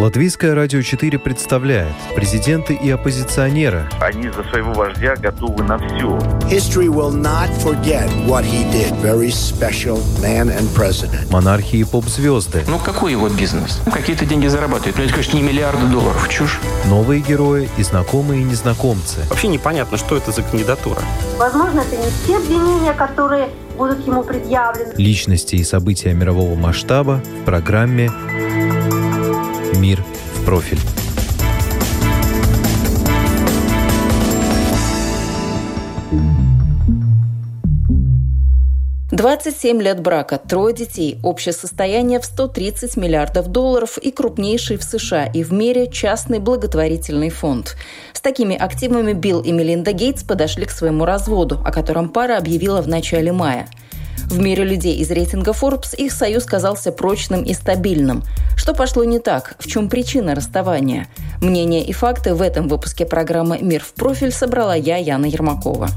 Латвийское радио 4 представляет президенты и оппозиционеры. Они за своего вождя готовы на все. Монархи и поп-звезды. Ну какой его бизнес? Ну, какие-то деньги зарабатывают. Ну это, конечно, не миллиарды долларов. Чушь. Новые герои и знакомые, и незнакомцы. Вообще непонятно, что это за кандидатура. Возможно, это не те обвинения, которые будут ему предъявлены. Личности и события мирового масштаба в программе «Мир в профиль». «27 лет брака, 3 детей, общее состояние в $130 миллиардов и крупнейший в США и в мире частный благотворительный фонд. С такими активами Билл и Мелинда Гейтс подошли к своему разводу, о котором пара объявила в начале мая. В мире людей из рейтинга Forbes их союз казался прочным и стабильным. Что пошло не так? В чем причина расставания? Мнения и факты в этом выпуске программы «Мир в профиль» собрала я, Яна Ермакова.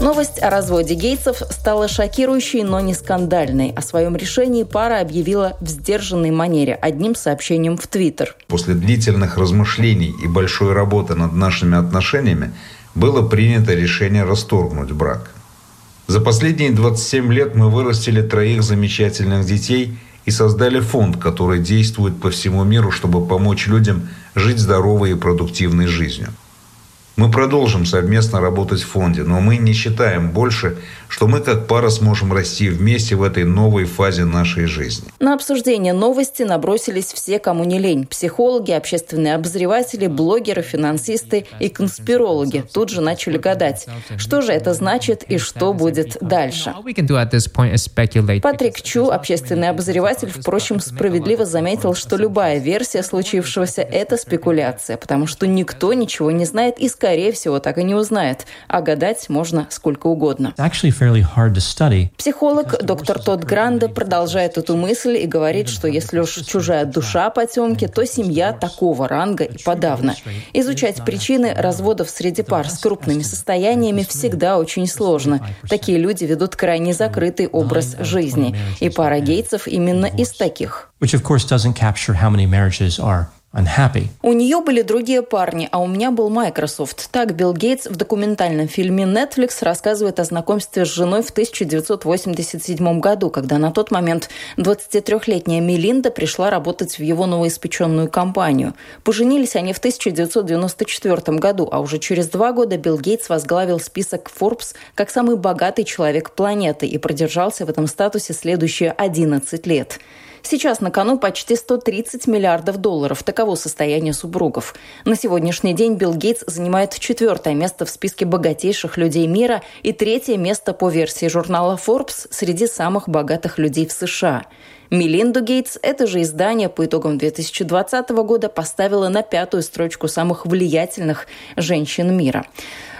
Новость о разводе Гейтсов стала шокирующей, но не скандальной. О своем решении пара объявила в сдержанной манере одним сообщением в Твиттер. «После длительных размышлений и большой работы над нашими отношениями было принято решение расторгнуть брак. За последние 27 лет мы вырастили 3 замечательных детей и создали фонд, который действует по всему миру, чтобы помочь людям жить здоровой и продуктивной жизнью. Мы продолжим совместно работать в фонде, но мы не считаем больше, что мы как пара сможем расти вместе в этой новой фазе нашей жизни». На обсуждение новости набросились все, кому не лень. Психологи, общественные обозреватели, блогеры, финансисты и конспирологи тут же начали гадать, что же это значит и что будет дальше. Патрик Чу, общественный обозреватель, впрочем, справедливо заметил, что любая версия случившегося – это спекуляция, потому что никто ничего не знает и, скорее всего, так и не узнает, а гадать можно сколько угодно. Психолог доктор Тодд Гранде продолжает эту мысль и говорит, что если уж чужая душа потемки, то семья такого ранга и подавно. Изучать причины разводов среди пар с крупными состояниями всегда очень сложно. Такие люди ведут крайне закрытый образ жизни. И пара Гейтсов именно из таких. Unhappy. У нее были другие парни, а у меня был Microsoft. Так Билл Гейтс в документальном фильме Netflix рассказывает о знакомстве с женой в 1987 году, когда на тот момент 23-летняя Мелинда пришла работать в его новоиспеченную компанию. Поженились они в 1994 году, а уже через 2 года Билл Гейтс возглавил список Forbes как самый богатый человек планеты и продержался в этом статусе следующие 11 лет. Сейчас на кону почти $130 миллиардов. Таково состояние супругов. На сегодняшний день Билл Гейтс занимает 4-е место в списке богатейших людей мира и 3-е место по версии журнала Forbes среди самых богатых людей в США. Мелинду Гейтс это же издание по итогам 2020 года поставило на 5-ю строчку самых влиятельных женщин мира.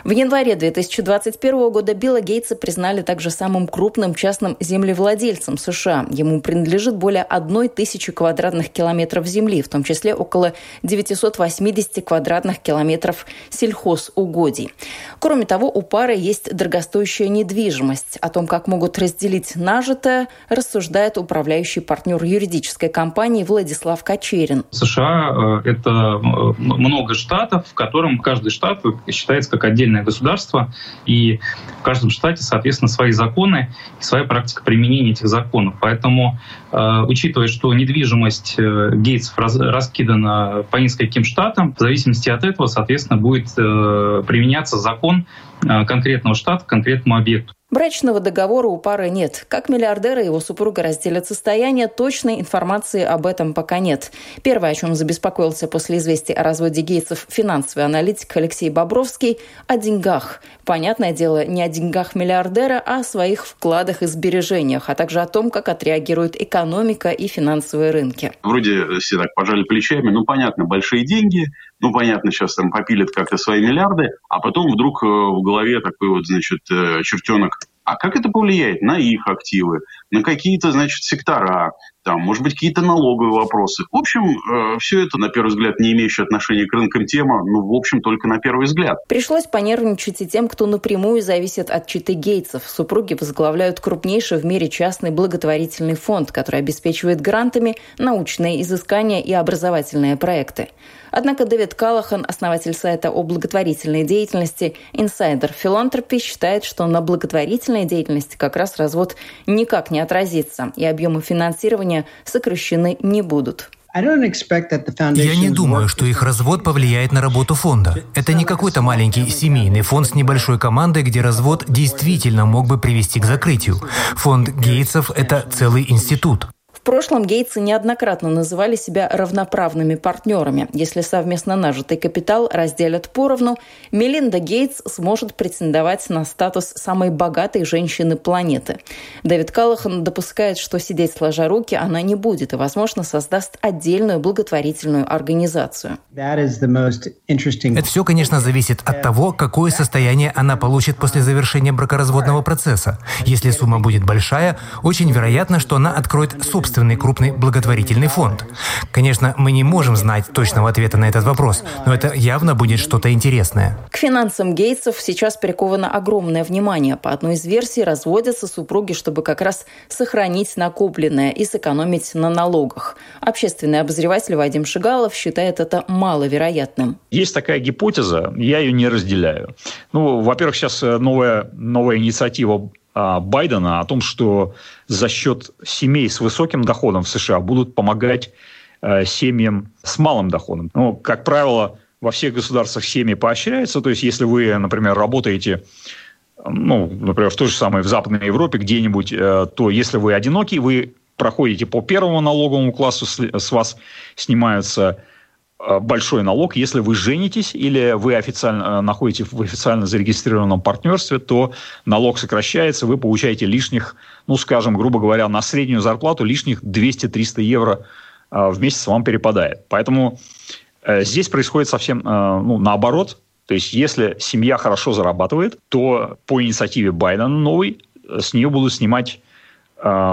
В январе 2021 года Билла Гейтса признали также самым крупным частным землевладельцем США. Ему принадлежит более 1000 квадратных километров земли, в том числе около 980 квадратных километров сельхозугодий. Кроме того, у пары есть дорогостоящая недвижимость. О том, как могут разделить нажитое, рассуждает управляющий партнер юридической компании Владислав Качерин. США – это много штатов, в котором каждый штат считается как отдельное государство, и в каждом штате, соответственно, свои законы и своя практика применения этих законов. Поэтому, учитывая, что недвижимость Гейтсов раскидана по нескольким штатам, в зависимости от этого, соответственно, будет применяться закон конкретного штата к конкретному объекту. Брачного договора у пары нет. Как миллиардер и его супруга разделят состояние, точной информации об этом пока нет. Первое, о чем забеспокоился после известий о разводе Гейтсов финансовый аналитик Алексей Бобровский – о деньгах. Понятное дело, не о деньгах миллиардера, а о своих вкладах и сбережениях, а также о том, как отреагирует экономика и финансовые рынки. Вроде все так пожали плечами. Ну, понятно, большие деньги. Ну, понятно, сейчас там попилят как-то свои миллиарды. А потом вдруг в голове такой вот, значит, чертенок А как это повлияет на их активы, на какие-то, значит, сектора, там, может быть, какие-то налоговые вопросы. В общем, все это, на первый взгляд, не имеющее отношения к рынкам тема, ну, в общем, только на первый взгляд. Пришлось понервничать и тем, кто напрямую зависит от четы Гейтсов. Супруги возглавляют крупнейший в мире частный благотворительный фонд, который обеспечивает грантами научные изыскания и образовательные проекты. Однако Дэвид Каллахан, основатель сайта о благотворительной деятельности Insider Philanthropy, считает, что на благотворительной деятельности как раз развод никак не отразится, и объемы финансирования сокращены не будут. Я не думаю, что их развод повлияет на работу фонда. Это не какой-то маленький семейный фонд с небольшой командой, где развод действительно мог бы привести к закрытию. Фонд Гейтсов – это целый институт. В прошлом Гейтсы неоднократно называли себя равноправными партнерами. Если совместно нажитый капитал разделят поровну, Мелинда Гейтс сможет претендовать на статус самой богатой женщины планеты. Дэвид Каллахан допускает, что сидеть сложа руки она не будет и, возможно, создаст отдельную благотворительную организацию. Это все, конечно, зависит от того, какое состояние она получит после завершения бракоразводного процесса. Если сумма будет большая, очень вероятно, что она откроет собственный крупный благотворительный фонд. Конечно, мы не можем знать точного ответа на этот вопрос, но это явно будет что-то интересное. К финансам Гейтсов сейчас приковано огромное внимание. По одной из версий, разводятся супруги, чтобы как раз сохранить накопленное и сэкономить на налогах. Общественный обозреватель Вадим Шигалов считает это маловероятным. Есть такая гипотеза, я ее не разделяю. Ну, во-первых, сейчас новая инициатива Байдена о том, что за счет семей с высоким доходом в США будут помогать семьям с малым доходом. Ну, как правило, во всех государствах семьи поощряются. То есть, если вы, например, работаете, ну, например, в той же самой в Западной Европе где-нибудь, то если вы одинокий, вы проходите по первому налоговому классу, с вас снимаются большой налог. Если вы женитесь или вы официально находитесь в официально зарегистрированном партнерстве, то налог сокращается, вы получаете лишних, ну, скажем, грубо говоря, на среднюю зарплату лишних 200-300 евро в месяц вам перепадает. Поэтому здесь происходит совсем наоборот. То есть, если семья хорошо зарабатывает, то по инициативе Байдена новой с нее будут снимать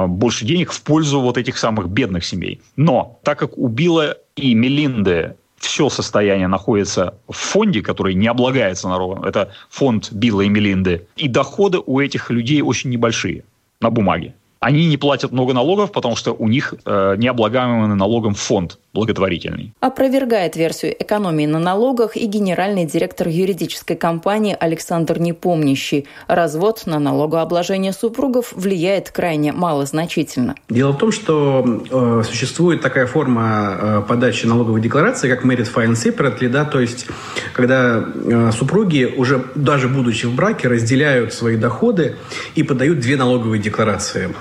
больше денег в пользу вот этих самых бедных семей. Но так как у Билла и Мелинды все состояние находится в фонде, который не облагается налогом, это фонд Билла и Мелинды, и доходы у этих людей очень небольшие на бумаге. Они не платят много налогов, потому что у них необлагаемый налогом фонд благотворительный. Опровергает версию экономии на налогах и генеральный директор юридической компании Александр Непомнящий. Развод на налогообложение супругов влияет крайне малозначительно. Дело в том, что существует такая форма подачи налоговой декларации, как married filing separately, да, то есть когда супруги, уже даже будучи в браке, разделяют свои доходы и подают две налоговые декларации.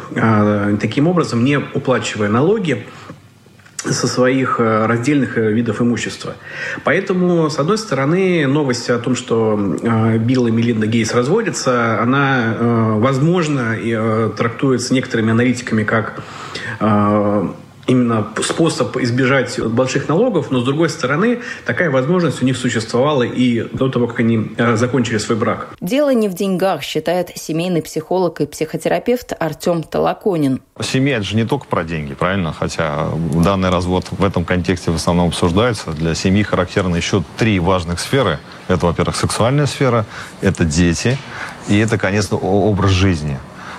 Таким образом, не уплачивая налоги со своих раздельных видов имущества. Поэтому, с одной стороны, новость о том, что Билл и Мелинда Гейтс разводятся, она, возможно, трактуется некоторыми аналитиками как именно способ избежать больших налогов, но, с другой стороны, такая возможность у них существовала и до того, как они закончили свой брак. Дело не в деньгах, считает семейный психолог и психотерапевт Артём Талаконин. Семья – это же не только про деньги, правильно? Хотя данный развод в этом контексте в основном обсуждается. Для семьи характерны еще три важных сферы. Это, во-первых, сексуальная сфера, это дети и это, конечно, образ жизни.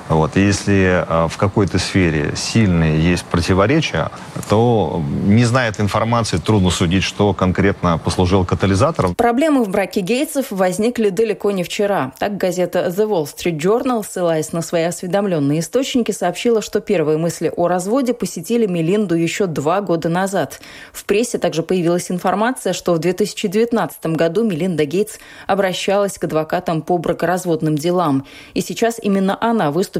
Вот. Если в какой-то сфере сильные есть противоречия, то, не зная этой информации, трудно судить, что конкретно послужило катализатором. Проблемы в браке Гейтсов возникли далеко не вчера. Так, газета The Wall Street Journal, ссылаясь на свои осведомленные источники, сообщила, что первые мысли о разводе посетили Мелинду еще 2 года назад. В прессе также появилась информация, что в 2019 году Мелинда Гейтс обращалась к адвокатам по бракоразводным делам. И сейчас именно она выступила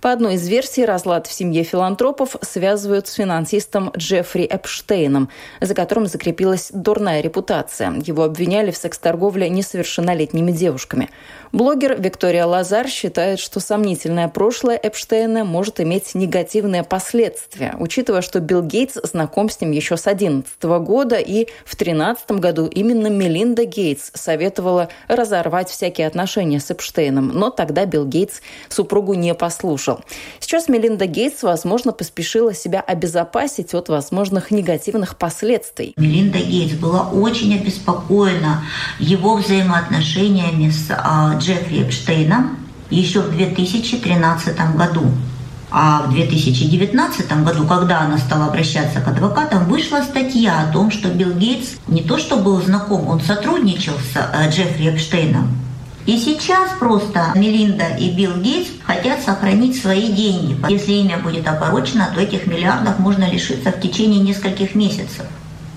По одной из версий, разлад в семье филантропов связывают с финансистом Джеффри Эпштейном, за которым закрепилась дурная репутация. Его обвиняли в секс-торговле несовершеннолетними девушками. Блогер Виктория Лазар считает, что сомнительное прошлое Эпштейна может иметь негативные последствия, учитывая, что Билл Гейтс знаком с ним еще с 2011 года, и в 2013 году именно Мелинда Гейтс советовала разорвать всякие отношения с Эпштейном. Но тогда Билл Гейтс супругу не послушал. Сейчас Мелинда Гейтс, возможно, поспешила себя обезопасить от возможных негативных последствий. Мелинда Гейтс была очень обеспокоена его взаимоотношениями с Джеффри Эпштейном еще в 2013 году. А в 2019 году, когда она стала обращаться к адвокатам, вышла статья о том, что Билл Гейтс не то что был знаком, он сотрудничал с Джеффри Эпштейном. И сейчас просто Мелинда и Билл Гейтс хотят сохранить свои деньги. Если имя будет опорочено, то этих миллиардов можно лишиться в течение нескольких месяцев.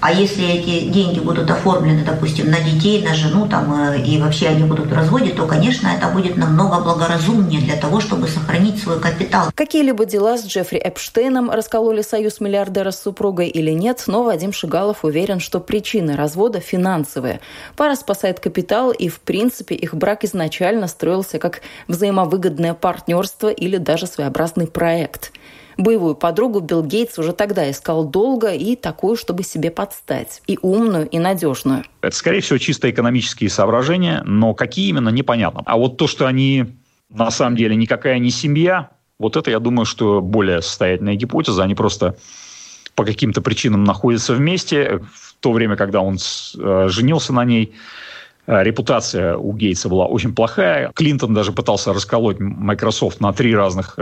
А если эти деньги будут оформлены, допустим, на детей, на жену, там, и вообще они будут в разводе, то, конечно, это будет намного благоразумнее для того, чтобы сохранить свой капитал. Какие-либо дела с Джеффри Эпштейном раскололи союз миллиардера с супругой или нет, но Вадим Шигалов уверен, что причины развода финансовые. Пара спасает капитал, и, в принципе, их брак изначально строился как взаимовыгодное партнерство или даже своеобразный проект. Боевую подругу Билл Гейтс уже тогда искал долго, и такую, чтобы себе подстать. И умную, и надежную. Это, скорее всего, чисто экономические соображения, но какие именно, непонятно. А вот то, что они на самом деле никакая не семья, вот это, я думаю, что более состоятельная гипотеза. Они просто по каким-то причинам находятся вместе. В то время, когда он женился на ней, репутация у Гейтса была очень плохая. Клинтон даже пытался расколоть Microsoft на 3 разных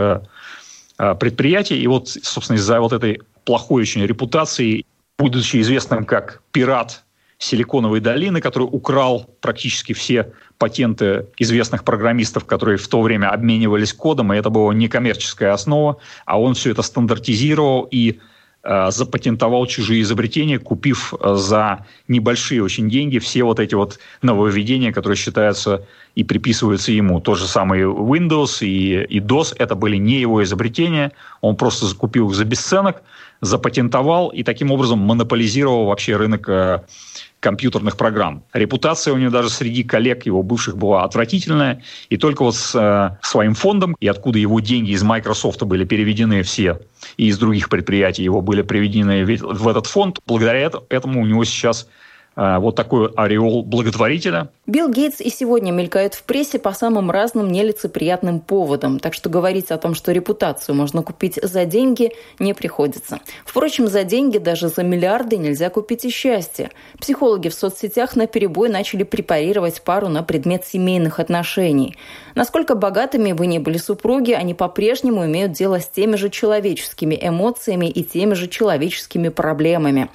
предприятий. И вот, собственно, из-за вот этой плохой очень репутации, будучи известным как пират Силиконовой долины, который украл практически все патенты известных программистов, которые в то время обменивались кодом, и это была некоммерческая основа, а он все это стандартизировал и запатентовал чужие изобретения, купив за небольшие очень деньги все вот эти вот нововведения, которые считаются и приписываются ему. То же самое Windows и DOS, это были не его изобретения, он просто закупил их за бесценок, запатентовал и таким образом монополизировал вообще рынок компьютерных программ. Репутация у него даже среди коллег его бывших была отвратительная, и только вот с своим фондом, и откуда его деньги из Microsoft были переведены все, и из других предприятий его были приведены в этот фонд, благодаря этому у него сейчас вот такой ореол благотворителя. Билл Гейтс и сегодня мелькает в прессе по самым разным нелицеприятным поводам. Так что говорить о том, что репутацию можно купить за деньги, не приходится. Впрочем, за деньги, даже за миллиарды, нельзя купить и счастье. Психологи в соцсетях наперебой начали препарировать пару на предмет семейных отношений. Насколько богатыми бы ни были супруги, они по-прежнему имеют дело с теми же человеческими эмоциями и теми же человеческими проблемами.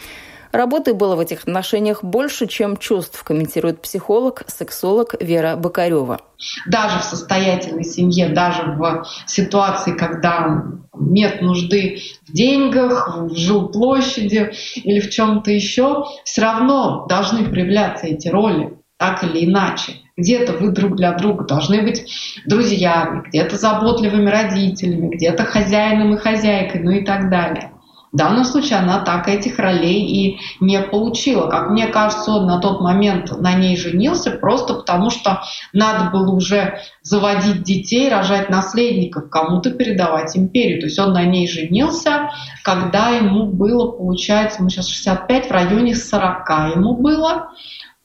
Работы было в этих отношениях больше, чем чувств, комментирует психолог, сексолог Вера Бакарёва. Даже в состоятельной семье, даже в ситуации, когда нет нужды в деньгах, в жилплощади или в чем-то еще, все равно должны проявляться эти роли, так или иначе. Где-то вы друг для друга должны быть друзьями, где-то заботливыми родителями, где-то хозяином и хозяйкой, ну и так далее. В данном случае она так этих ролей и не получила. Как мне кажется, он на тот момент на ней женился просто потому, что надо было уже заводить детей, рожать наследников, кому-то передавать империю. То есть он на ней женился, когда ему было, получается, ему сейчас 65, в районе 40 ему было.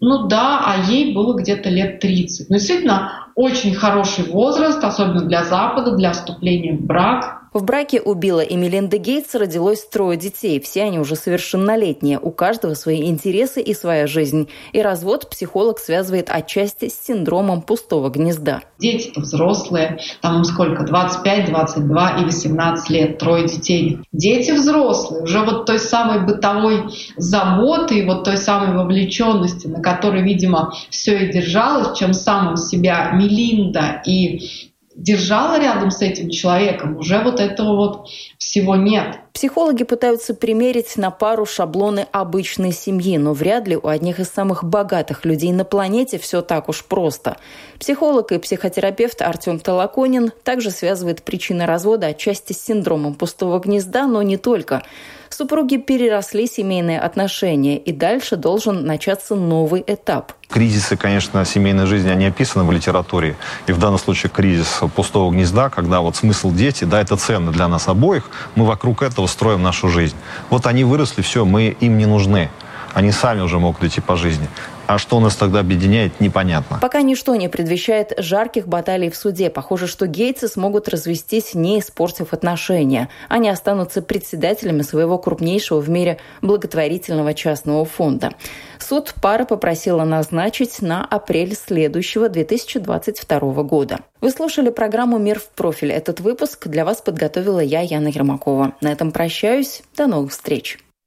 Ну да, а ей было где-то лет 30. Ну, действительно, очень хороший возраст, особенно для Запада, для вступления в брак. В браке у Билла и Мелинды Гейтс родилось 3 детей. Все они уже совершеннолетние. У каждого свои интересы и своя жизнь. И развод психолог связывает отчасти с синдромом пустого гнезда. Дети-то взрослые, там им сколько? 25, 22 и 18 лет. 3 детей. Дети взрослые. Уже вот той самой бытовой заботы и вот той самой вовлеченности, на которой, видимо, все и держалось, чем самым себя Мелинда и держала рядом с этим человеком, уже вот этого вот всего нет. Психологи пытаются примерить на пару шаблоны обычной семьи, но вряд ли у одних из самых богатых людей на планете все так уж просто. Психолог и психотерапевт Артём Талаконин также связывает причины развода отчасти с синдромом пустого гнезда, но не только. Супруги переросли семейные отношения, и дальше должен начаться новый этап. Кризисы, конечно, семейной жизни, они описаны в литературе. И в данном случае кризис пустого гнезда, когда вот смысл дети, да, это ценно для нас обоих, мы вокруг этого строим нашу жизнь. Вот они выросли, все, мы им не нужны. Они сами уже могут идти по жизни. А что нас тогда объединяет, непонятно. Пока ничто не предвещает жарких баталий в суде. Похоже, что Гейтсы смогут развестись, не испортив отношения. Они останутся председателями своего крупнейшего в мире благотворительного частного фонда. Суд пары попросила назначить на апрель следующего 2022 года. Вы слушали программу «Мир в профиль». Этот выпуск для вас подготовила я, Яна Ермакова. На этом прощаюсь. До новых встреч.